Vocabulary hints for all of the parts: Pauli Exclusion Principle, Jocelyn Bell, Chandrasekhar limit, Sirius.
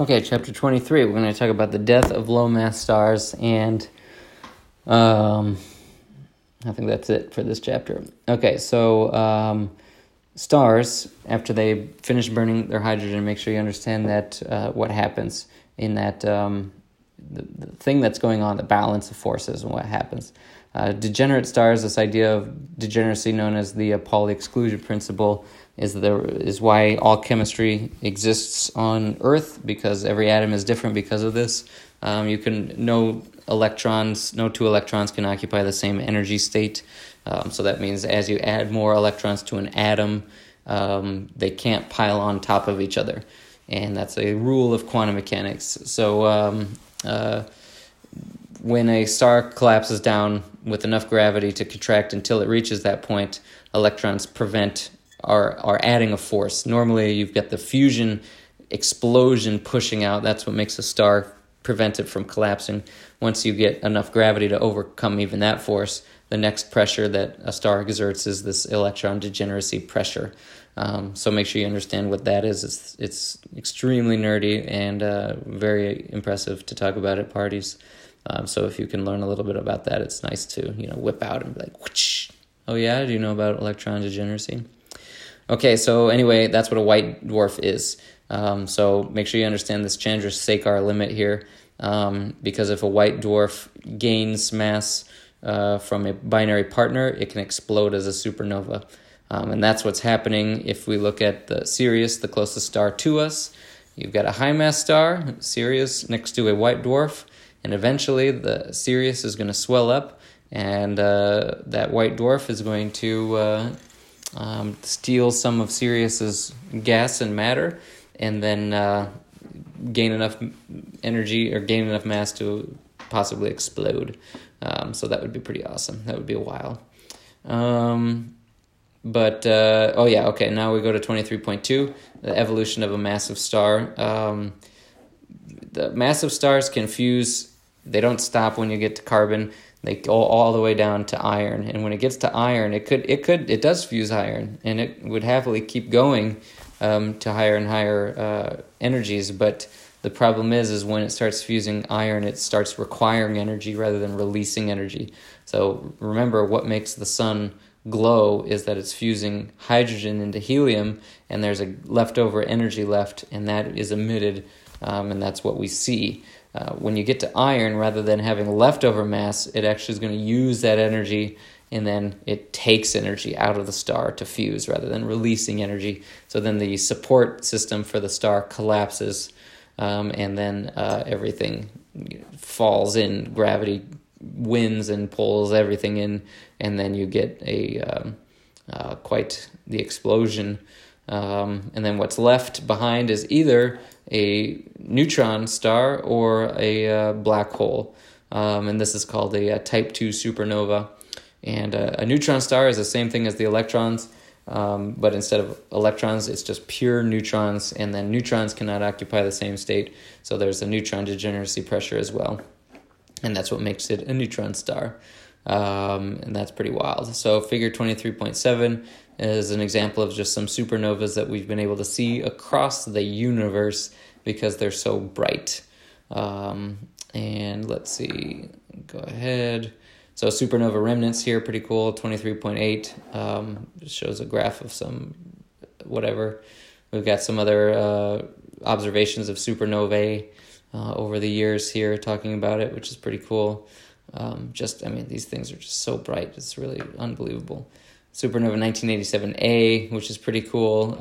Okay, chapter 23, we're going to talk about the death of low-mass stars, and I think that's it for this chapter. Okay, so stars, after they finish burning their hydrogen, make sure you understand that what happens in that, the thing that's going on, the balance of forces and what happens. Degenerate stars, this idea of degeneracy known as the Pauli Exclusion Principle, is why all chemistry exists on Earth, because every atom is different because of this. No two electrons can occupy the same energy state. So that means as you add more electrons to an atom, they can't pile on top of each other. And that's a rule of quantum mechanics. So when a star collapses down with enough gravity to contract until it reaches that point, electrons are adding a force. Normally you've got the fusion explosion pushing out. That's what makes a star prevent it from collapsing. Once you get enough gravity to overcome even that force, the next pressure that a star exerts is this electron degeneracy pressure. So make sure you understand what that is. It's extremely nerdy and very impressive to talk about at parties. So if you can learn a little bit about that, it's nice to whip out and be like, whoosh, oh yeah, do you know about electron degeneracy? Okay, so anyway, that's what a white dwarf is. So make sure you understand this Chandrasekhar limit here, because if a white dwarf gains mass from a binary partner, it can explode as a supernova. And that's what's happening if we look at the Sirius, the closest star to us. You've got a high-mass star, Sirius, next to a white dwarf, and eventually the Sirius is going to swell up, and that white dwarf is going to steal some of Sirius's gas and matter, and then gain enough energy or gain enough mass to possibly explode. So that would be pretty awesome. That would be a while. Now we go to 23.2, the evolution of a massive star. The massive stars can fuse. They don't stop when you get to carbon. They go all the way down to iron, and when it gets to iron, it does fuse iron, and it would happily keep going to higher and higher energies. But the problem is when it starts fusing iron, it starts requiring energy rather than releasing energy. So remember, what makes the sun glow is that it's fusing hydrogen into helium, and there's a leftover energy left, and that is emitted, and that's what we see. When you get to iron, rather than having leftover mass, it actually is going to use that energy, and then it takes energy out of the star to fuse rather than releasing energy. So then the support system for the star collapses, and then everything falls in. Gravity wins and pulls everything in, and then you get quite the explosion. And then what's left behind is either a neutron star or a black hole, and this is called a type 2 supernova. And a neutron star is the same thing as the electrons, but instead of electrons, it's just pure neutrons, and then neutrons cannot occupy the same state, so there's a neutron degeneracy pressure as well, and that's what makes it a neutron star, and that's pretty wild. So figure 23.7 is an example of just some supernovas that we've been able to see across the universe because they're so bright. And let's see, go ahead. So supernova remnants here, pretty cool, 23.8. Shows a graph of some whatever. We've got some other observations of supernovae over the years here talking about it, which is pretty cool. These things are just so bright. It's really unbelievable. Supernova 1987A, which is pretty cool.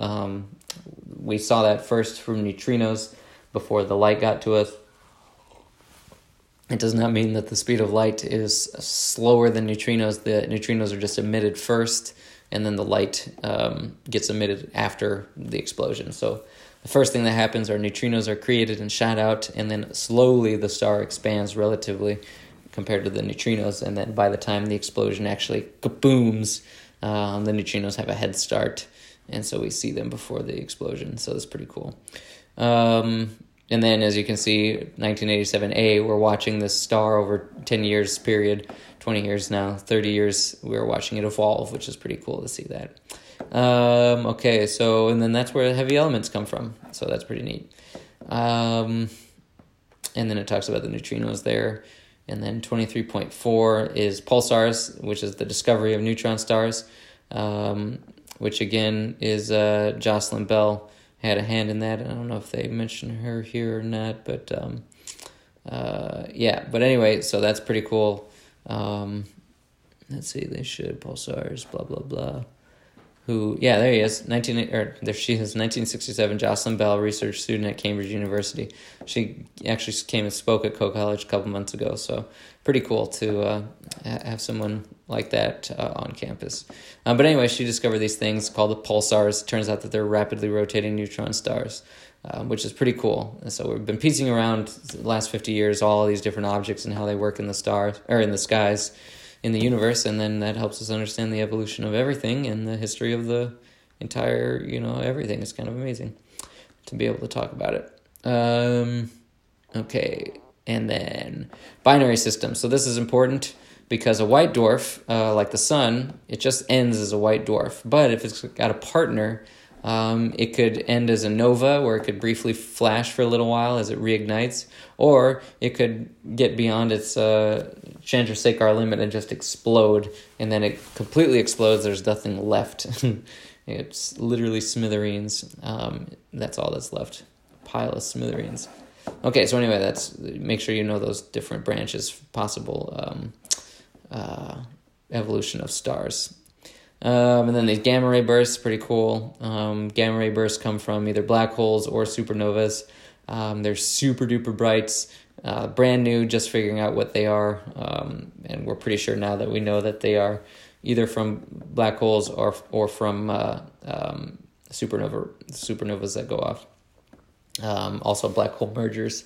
We saw that first from neutrinos before the light got to us. It does not mean that the speed of light is slower than neutrinos. The neutrinos are just emitted first, and then the light gets emitted after the explosion. So the first thing that happens are neutrinos are created and shot out, and then slowly the star expands relatively compared to the neutrinos, and then by the time the explosion actually kabooms, the neutrinos have a head start, and so we see them before the explosion, so that's pretty cool. And then, as you can see, 1987A, we're watching this star over 10 years period, 20 years now, 30 years, we're watching it evolve, which is pretty cool to see that. That's where heavy elements come from, so that's pretty neat. And then it talks about the neutrinos there. And then 23.4 is pulsars, which is the discovery of neutron stars, which again is Jocelyn Bell had a hand in that. I don't know if they mention her here or not, but yeah. But anyway, so that's pretty cool. Let's see, they should pulsars, blah, blah, blah. Who, yeah, there he is, there she is, 1967, Jocelyn Bell, research student at Cambridge University. She actually came and spoke at College a couple months ago, so pretty cool to have someone like that on campus. But anyway, she discovered these things called the pulsars. Turns out that they're rapidly rotating neutron stars, which is pretty cool. And so we've been piecing around the last 50 years all these different objects and how they work in the stars, or in the skies, in the universe, and then that helps us understand the evolution of everything and the history of the entire, everything. It's kind of amazing to be able to talk about it. Okay, and then binary systems. So this is important because a white dwarf, like the sun, it just ends as a white dwarf. But if it's got a partner, it could end as a nova, where it could briefly flash for a little while as it reignites, or it could get beyond its Chandrasekhar limit and just explode, and then it completely explodes. There's nothing left. It's literally smithereens. That's all that's left, a pile of smithereens. Okay, so anyway, that's make sure you know those different branches, possible evolution of stars. And then these gamma ray bursts, pretty cool. Gamma ray bursts come from either black holes or supernovas. They're super duper brights, brand new, just figuring out what they are. And we're pretty sure now that we know that they are either from black holes or from supernovas that go off. Also black hole mergers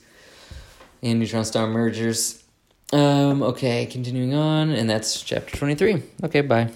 and neutron star mergers. Okay, continuing on, and that's chapter 23. Okay, bye.